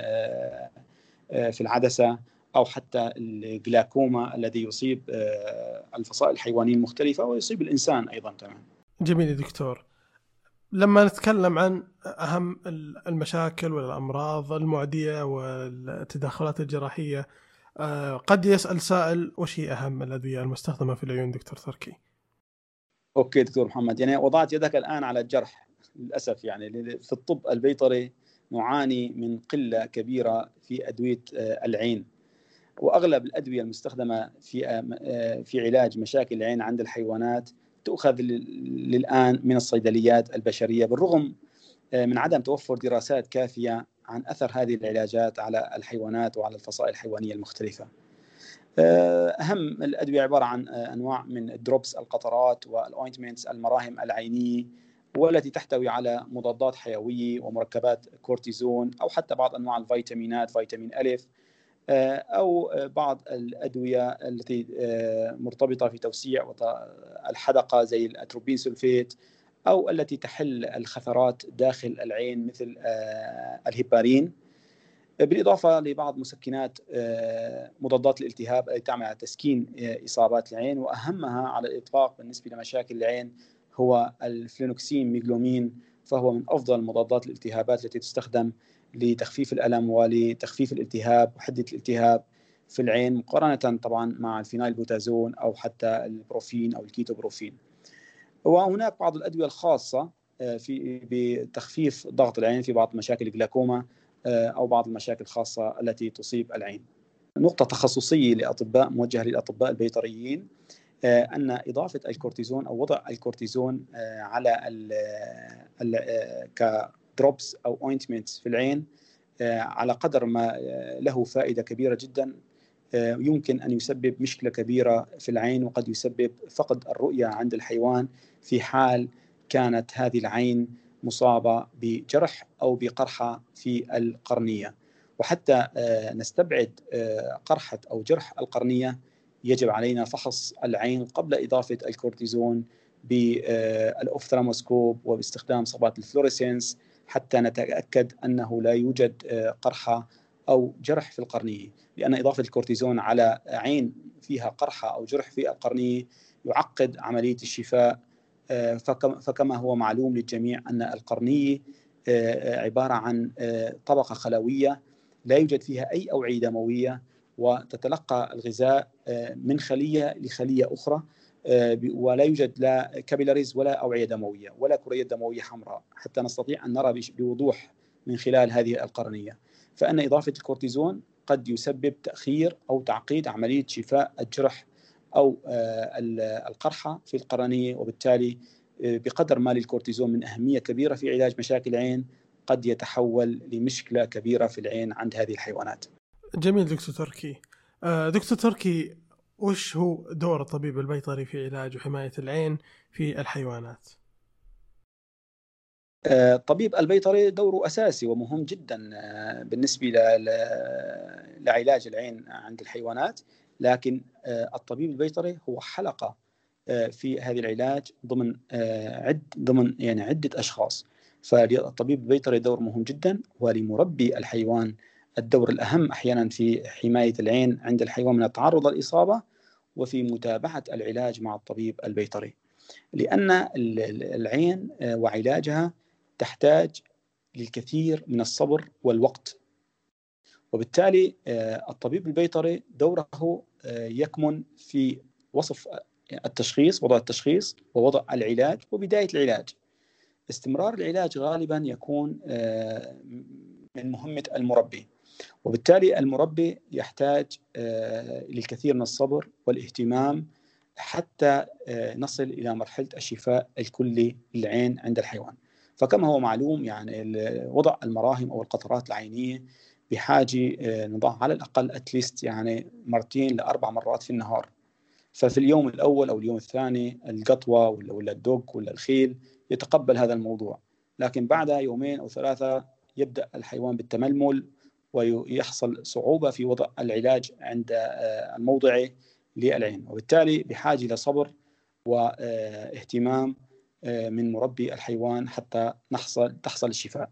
في العدسة أو حتى الجلاكوما الذي يصيب الفصائل الحيوانية المختلفة ويصيب الإنسان أيضا. تمام. جميل دكتور. لما نتكلم عن أهم المشاكل والأمراض المعدية والتدخلات الجراحية، قد يسأل سائل وش هي أهم الأدوية المستخدمة في العيون دكتور تركي؟ أوكي دكتور محمد، يعني وضعت يدك الآن على الجرح. للأسف يعني في الطب البيطري نعاني من قلة كبيرة في أدوية العين، وأغلب الأدوية المستخدمة في في علاج مشاكل العين عند الحيوانات تؤخذ للآن من الصيدليات البشرية، بالرغم من عدم توفر دراسات كافية عن أثر هذه العلاجات على الحيوانات وعلى الفصائل الحيوانية المختلفة. أهم الأدوية عبارة عن أنواع من الدروبس القطرات والأوينتمنتس المراهم العينية، والتي تحتوي على مضادات حيوية ومركبات كورتيزون أو حتى بعض أنواع الفيتامينات فيتامين ألف، أو بعض الأدوية التي مرتبطة في توسيع الحدقة زي الأتروبين سلفيت، أو التي تحل الخثرات داخل العين مثل الهيبارين، بالإضافة لبعض مسكنات مضادات الالتهاب التي تعمل على تسكين إصابات العين، وأهمها على الإطلاق بالنسبة لمشاكل العين هو الفلينوكسين ميغلومين، فهو من أفضل مضادات الالتهابات التي تستخدم لتخفيف الألم ولتخفيف الالتهاب وحدة الالتهاب في العين، مقارنة طبعا مع الفينايل بوتازون أو حتى البروفين أو الكيتوبروفين. وهناك بعض الأدوية الخاصة في بتخفيف ضغط العين في بعض مشاكل الجلاكوما أو بعض المشاكل الخاصة التي تصيب العين. نقطة تخصصية لأطباء موجهة للأطباء البيطريين أن إضافة الكورتيزون أو وضع الكورتيزون على ال ال ك دروبس أو أوينتمنتس في العين على قدر ما له فائدة كبيرة جدا، يمكن أن يسبب مشكلة كبيرة في العين، وقد يسبب فقد الرؤية عند الحيوان في حال كانت هذه العين مصابة بجرح أو بقرحة في القرنية. وحتى نستبعد قرحة أو جرح القرنية يجب علينا فحص العين قبل إضافة الكورتيزون بالأوفثالموسكوب وباستخدام صبغات الفلوريسنس حتى نتأكد أنه لا يوجد قرحة أو جرح في القرنية، لأن إضافة الكورتيزون على عين فيها قرحة أو جرح في القرنية يعقد عملية الشفاء. فكما هو معلوم للجميع أن القرنية عبارة عن طبقة خلوية لا يوجد فيها أي أوعية دموية، وتتلقى الغذاء من خلية لخلية أخرى، ولا يوجد لا كابيلاريز ولا أوعية دموية ولا كريات دموية حمراء حتى نستطيع أن نرى بوضوح من خلال هذه القرنية. فإن إضافة الكورتيزون قد يسبب تأخير أو تعقيد عملية شفاء الجرح أو القرحة في القرنية، وبالتالي بقدر ما للكورتيزون من أهمية كبيرة في علاج مشاكل العين قد يتحول لمشكلة كبيرة في العين عند هذه الحيوانات. جميل دكتور تركي. دكتور تركي، وش هو دور الطبيب البيطري في علاج وحماية العين في الحيوانات؟ الطبيب البيطري دوره أساسي ومهم جدا بالنسبة لعلاج العين عند الحيوانات، لكن الطبيب البيطري هو حلقة في هذا العلاج ضمن عد ضمن يعني عدة أشخاص. فالطبيب البيطري دور مهم جدا، ولمربي الحيوان الدور الأهم أحيانا في حماية العين عند الحيوان من التعرض للإصابة، وفي متابعة العلاج مع الطبيب البيطري، لأن العين وعلاجها تحتاج للكثير من الصبر والوقت، وبالتالي الطبيب البيطري دوره يكمن في وصف التشخيص، وضع التشخيص ووضع العلاج وبداية العلاج. استمرار العلاج غالبا يكون من مهمة المربي، وبالتالي المربي يحتاج للكثير من الصبر والاهتمام حتى نصل إلى مرحلة الشفاء الكلي للعين عند الحيوان. فكما هو معلوم يعني وضع المراهم أو القطرات العينية بحاجة نضعها على الأقل أتليست يعني مرتين لأربع مرات في النهار. ففي اليوم الأول أو اليوم الثاني القطوة ولا الدوك ولا الخيل يتقبل هذا الموضوع، لكن بعدها يومين أو ثلاثة يبدأ الحيوان بالتململ ويحصل صعوبة في وضع العلاج عند الموضعي للعين، وبالتالي بحاجة لصبر واهتمام من مربي الحيوان حتى نحصل تحصل الشفاء.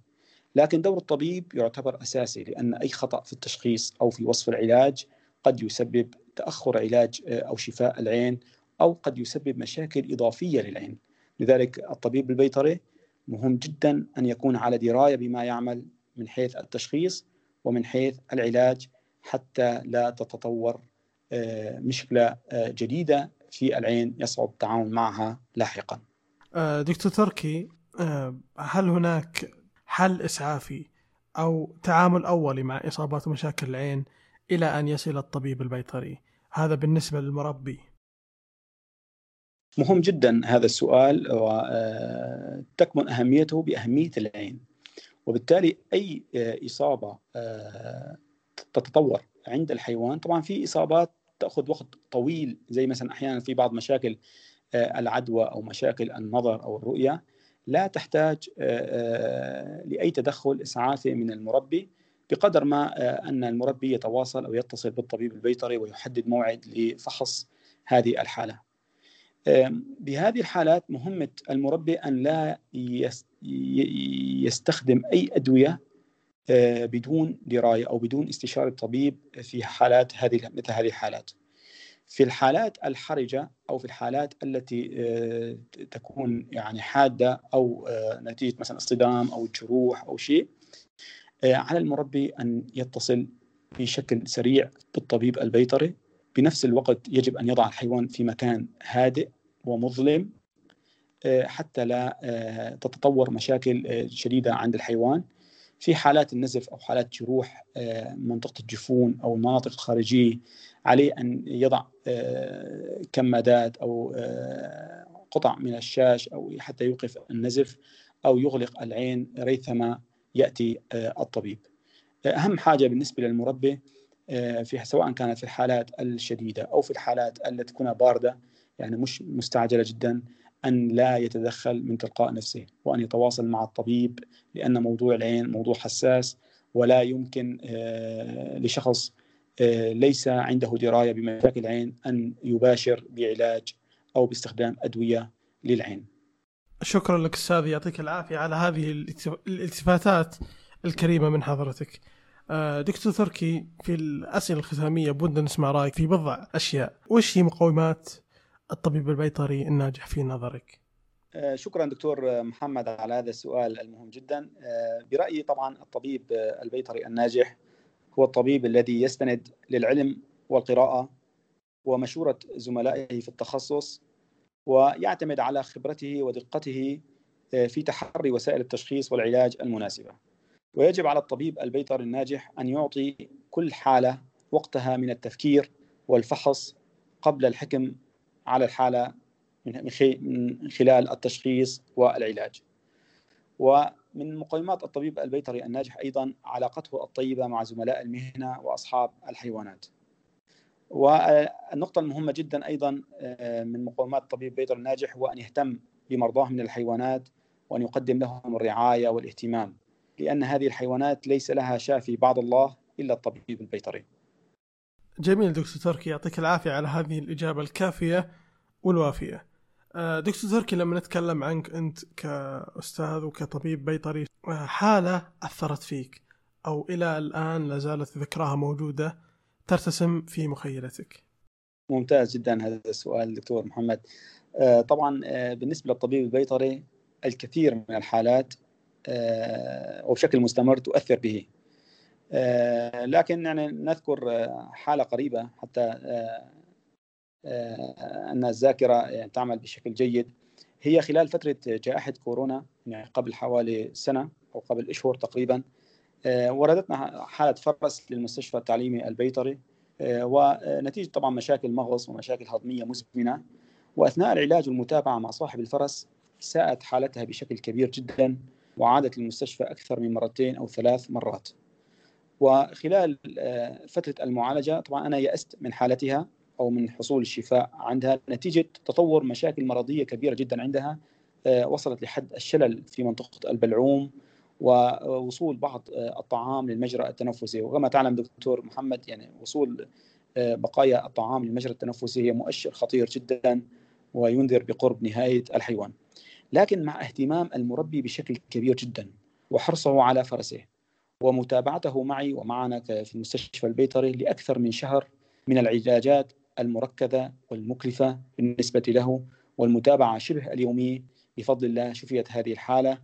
لكن دور الطبيب يعتبر أساسي، لأن أي خطأ في التشخيص أو في وصف العلاج قد يسبب تأخر علاج أو شفاء العين، أو قد يسبب مشاكل إضافية للعين. لذلك الطبيب البيطري مهم جدا أن يكون على دراية بما يعمل من حيث التشخيص ومن حيث العلاج، حتى لا تتطور مشكلة جديدة في العين يصعب التعامل معها لاحقا. دكتور تركي، هل هناك حل إسعافي أو تعامل أولي مع إصابات ومشاكل العين إلى أن يصل الطبيب البيطري؟ هذا بالنسبة للمربي. مهم جدا هذا السؤال، وتكمن أهميته بأهمية العين، وبالتالي أي إصابة تتطور عند الحيوان، طبعا في إصابات تأخذ وقت طويل زي مثلا أحيانا في بعض مشاكل العدوى أو مشاكل النظر أو الرؤية لا تحتاج لأي تدخل إسعافي من المربي، بقدر ما أن المربي يتواصل أو يتصل بالطبيب البيطري ويحدد موعد لفحص هذه الحالة. بهذه الحالات مهمة المربي أن لا يستخدم أي أدوية بدون دراية أو بدون استشارة طبيب في حالات هذه مثل هذه الحالات. في الحالات الحرجة أو في الحالات التي تكون يعني حادة أو نتيجة مثلا اصطدام أو جروح أو شيء، على المربي أن يتصل بشكل سريع بالطبيب البيطري. بنفس الوقت يجب أن يضع الحيوان في مكان هادئ ومظلم حتى لا تتطور مشاكل شديدة عند الحيوان. في حالات النزف أو حالات جروح منطقة الجفون أو المناطق الخارجية، عليه أن يضع كمادات أو قطع من الشاش أو حتى يوقف النزف أو يغلق العين ريثما يأتي الطبيب. أهم حاجة بالنسبة للمربي في سواء كانت في الحالات الشديدة أو في الحالات التي تكون باردة يعني مش مستعجلة جداً، أن لا يتدخل من تلقاء نفسه، وأن يتواصل مع الطبيب، لأن موضوع العين موضوع حساس، ولا يمكن لشخص ليس عنده دراية بمشاكل العين أن يباشر بعلاج أو باستخدام أدوية للعين. شكرا لك أستاذ، يعطيك العافية على هذه الالتفاتات الكريمة من حضرتك. دكتور تركي، في الأسئلة الختامية بدنا نسمع رأيك في بضع أشياء. وش هي مقومات الطبيب البيطري الناجح في نظرك؟ شكرا دكتور محمد على هذا السؤال المهم جدا. برأيي طبعا الطبيب البيطري الناجح هو الطبيب الذي يستند للعلم والقراءة ومشورة زملائه في التخصص، ويعتمد على خبرته ودقته في تحري وسائل التشخيص والعلاج المناسبة. ويجب على الطبيب البيطري الناجح أن يعطي كل حالة وقتها من التفكير والفحص قبل الحكم على الحالة من خلال التشخيص والعلاج. ومن مقومات الطبيب البيطري الناجح أيضا علاقته الطيبة مع زملاء المهنة وأصحاب الحيوانات. والنقطة المهمة جدا أيضا من مقومات الطبيب البيطري الناجح هو أن يهتم بمرضاه من الحيوانات وأن يقدم لهم الرعاية والاهتمام، لأن هذه الحيوانات ليس لها شافي بعد الله إلا الطبيب البيطري. جميل دكتور تركي، يعطيك العافية على هذه الإجابة الكافية والوافية. دكتور تركي، لما نتكلم عنك أنت كأستاذ وكطبيب بيطري، حالة أثرت فيك أو إلى الآن لازالت ذكراها موجودة ترتسم في مخيلتك؟ ممتاز جدا هذا السؤال دكتور محمد. طبعا بالنسبة للطبيب البيطري الكثير من الحالات وبشكل مستمر تؤثر به، لكن يعني نذكر حالة قريبة حتى أن الذاكرة تعمل بشكل جيد. هي خلال فترة جائحة كورونا، يعني قبل حوالي سنة أو قبل أشهر تقريبا، وردتنا حالة فرس للمستشفى التعليمي البيطري، ونتيجة طبعا مشاكل مغص ومشاكل هضمية مزمنة. وأثناء العلاج والمتابعة مع صاحب الفرس ساءت حالتها بشكل كبير جدا، وعادت للمستشفى أكثر من مرتين أو ثلاث مرات. وخلال فترة المعالجة طبعا أنا يأست من حالتها أو من حصول الشفاء عندها نتيجة تطور مشاكل مرضية كبيرة جدا عندها، وصلت لحد الشلل في منطقة البلعوم ووصول بعض الطعام للمجرى التنفسي. وكما تعلم دكتور محمد، يعني وصول بقايا الطعام للمجرى التنفسي هي مؤشر خطير جدا وينذر بقرب نهاية الحيوان. لكن مع اهتمام المربي بشكل كبير جدا وحرصه على فرسه ومتابعته معي ومعنا في المستشفى البيطري لأكثر من شهر من العلاجات المركزة والمكلفة بالنسبة له والمتابعة شبه اليومية، بفضل الله شفيت هذه الحالة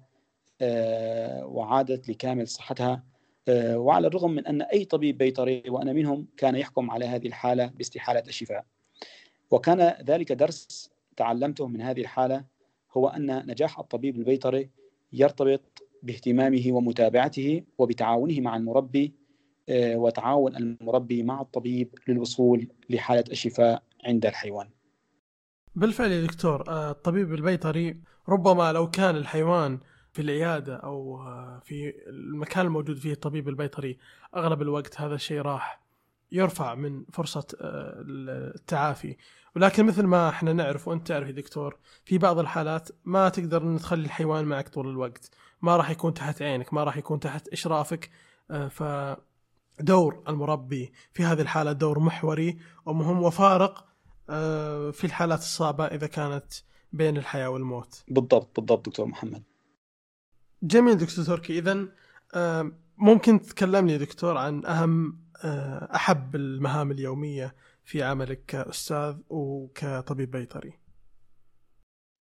وعادت لكامل صحتها. وعلى الرغم من أن أي طبيب بيطري وأنا منهم كان يحكم على هذه الحالة باستحالة الشفاء، وكان ذلك درس تعلمته من هذه الحالة، هو أن نجاح الطبيب البيطري يرتبط باهتمامه ومتابعته وبتعاونه مع المربي وتعاون المربي مع الطبيب للوصول لحالة الشفاء عند الحيوان. بالفعل يا دكتور، الطبيب البيطري ربما لو كان الحيوان في العيادة أو في المكان الموجود فيه الطبيب البيطري أغلب الوقت، هذا الشيء راح يرفع من فرصة التعافي. ولكن مثل ما احنا نعرف وانت تعرف يا دكتور، في بعض الحالات ما تقدر ان تخلي الحيوان معك طول الوقت، ما راح يكون تحت عينك، ما راح يكون تحت إشرافك، فدور المربي في هذه الحالة دور محوري ومهم وفارق في الحالات الصعبة إذا كانت بين الحياة والموت. بالضبط بالضبط دكتور محمد. جميل دكتور تركي، إذن ممكن تكلمني دكتور عن أهم أحب المهام اليومية في عملك كأستاذ وكطبيب بيطري؟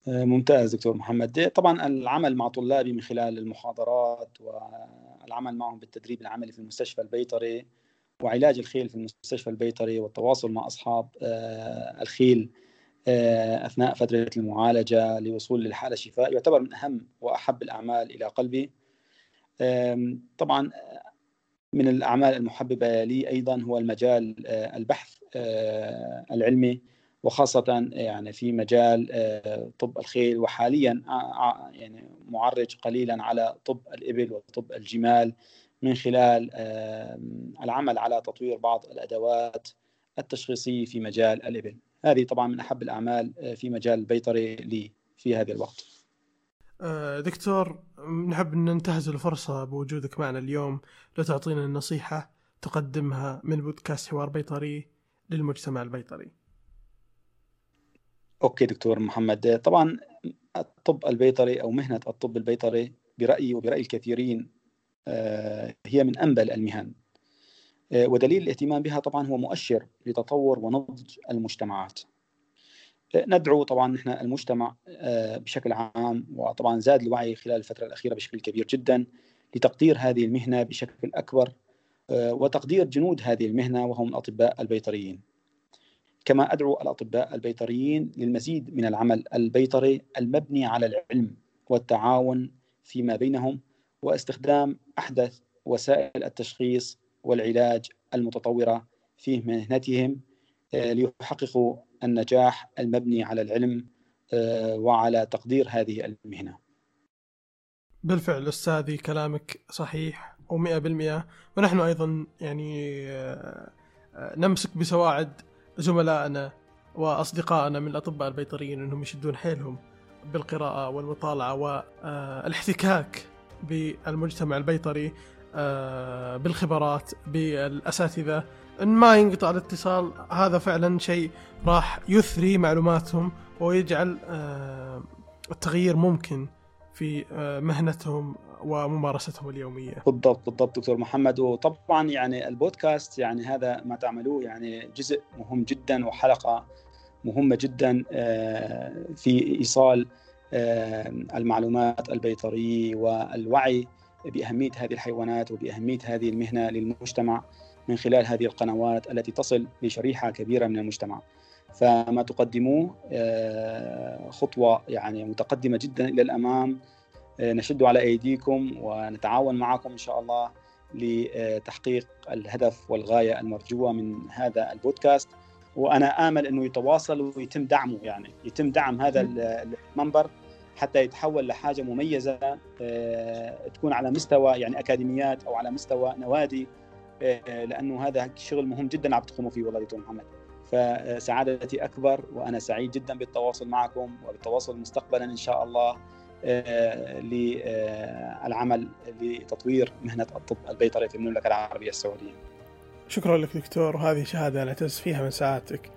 ممتاز دكتور محمد. طبعا العمل مع طلابي من خلال المحاضرات والعمل معهم بالتدريب العملي في المستشفى البيطري وعلاج الخيل في المستشفى البيطري والتواصل مع أصحاب الخيل أثناء فترة المعالجة لوصول للحالة الشفاء يعتبر من أهم وأحب الأعمال إلى قلبي. طبعا من الأعمال المحببة لي أيضا هو المجال البحث العلمي، وخاصة يعني في مجال طب الخيل، وحاليا يعني معرج قليلا على طب الإبل وطب الجمال من خلال العمل على تطوير بعض الأدوات التشخيصية في مجال الإبل. هذه طبعا من أحب الأعمال في مجال البيطري لي في هذا الوقت. دكتور، نحب أن ننتهز الفرصة بوجودك معنا اليوم لو تعطينا النصيحة تقدمها من بودكاست حوار بيطري للمجتمع البيطري. أوكي دكتور محمد. طبعا الطب البيطري أو مهنة الطب البيطري برأيي وبرأي الكثيرين هي من أنبل المهن، ودليل الاهتمام بها طبعا هو مؤشر لتطور ونضج المجتمعات. ندعو طبعا نحن المجتمع بشكل عام، وطبعا زاد الوعي خلال الفترة الأخيرة بشكل كبير جدا، لتقدير هذه المهنة بشكل أكبر وتقدير جنود هذه المهنة وهم الأطباء البيطريين. كما أدعو الأطباء البيطريين للمزيد من العمل البيطري المبني على العلم والتعاون فيما بينهم، واستخدام أحدث وسائل التشخيص والعلاج المتطورة في مهنتهم ليحققوا النجاح المبني على العلم وعلى تقدير هذه المهنة. بالفعل أستاذي، كلامك صحيح ومئة بالمئة، ونحن أيضا يعني نمسك بسواعد زملائنا وأصدقائنا من الأطباء البيطريين أنهم يشدون حيلهم بالقراءة والمطالعة والاحتكاك بالمجتمع البيطري، بالخبرات، بالأساتذة، إن ما ينقطع الاتصال. هذا فعلا شيء راح يثري معلوماتهم ويجعل التغيير ممكن في مهنتهم وممارستهم اليومية. بالضبط بالضبط دكتور محمد. وطبعا يعني البودكاست، يعني هذا ما تعملوه يعني جزء مهم جدا وحلقة مهمة جدا في إيصال المعلومات البيطرية والوعي بأهمية هذه الحيوانات وبأهمية هذه المهنة للمجتمع من خلال هذه القنوات التي تصل لشريحة كبيرة من المجتمع. فما تقدموه خطوة يعني متقدمة جدا إلى الأمام، نشد على أيديكم ونتعاون معكم إن شاء الله لتحقيق الهدف والغاية المرجوة من هذا البودكاست. وأنا آمل أنه يتواصل ويتم دعمه، يعني يتم دعم هذا المنبر حتى يتحول لحاجة مميزة تكون على مستوى يعني أكاديميات أو على مستوى نوادي، لأنه هذا شغل مهم جدا عم تقوموا فيه والله دكتور محمد. فسعادتي أكبر، وأنا سعيد جدا بالتواصل معكم وبالتواصل مستقبلا إن شاء الله للعمل لتطوير مهنة الطب البيطري في المملكة العربية السعودية. شكرا لك دكتور، وهذه شهادة نعتز فيها من ساعتك.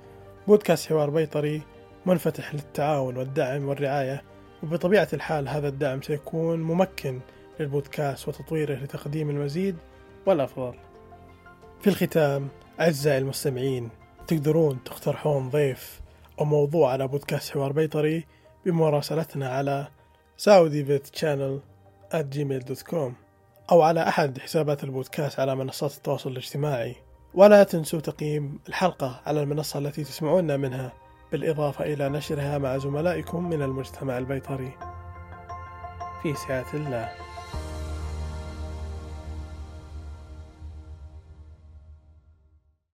بودكاست حوار بيطري منفتح للتعاون والدعم والرعاية، وبطبيعة الحال هذا الدعم سيكون ممكن للبودكاست وتطويره لتقديم المزيد والأفضل. في الختام أعزائي المستمعين، تقدرون تقترحون ضيف أو موضوع على بودكاست حوار بيطري بمراسلتنا على saudibetchannel at gmail dot com أو على أحد حسابات البودكاست على منصات التواصل الاجتماعي. ولا تنسوا تقييم الحلقة على المنصة التي تسمعوننا منها، بالإضافة إلى نشرها مع زملائكم من المجتمع البيطري. في سعة الله.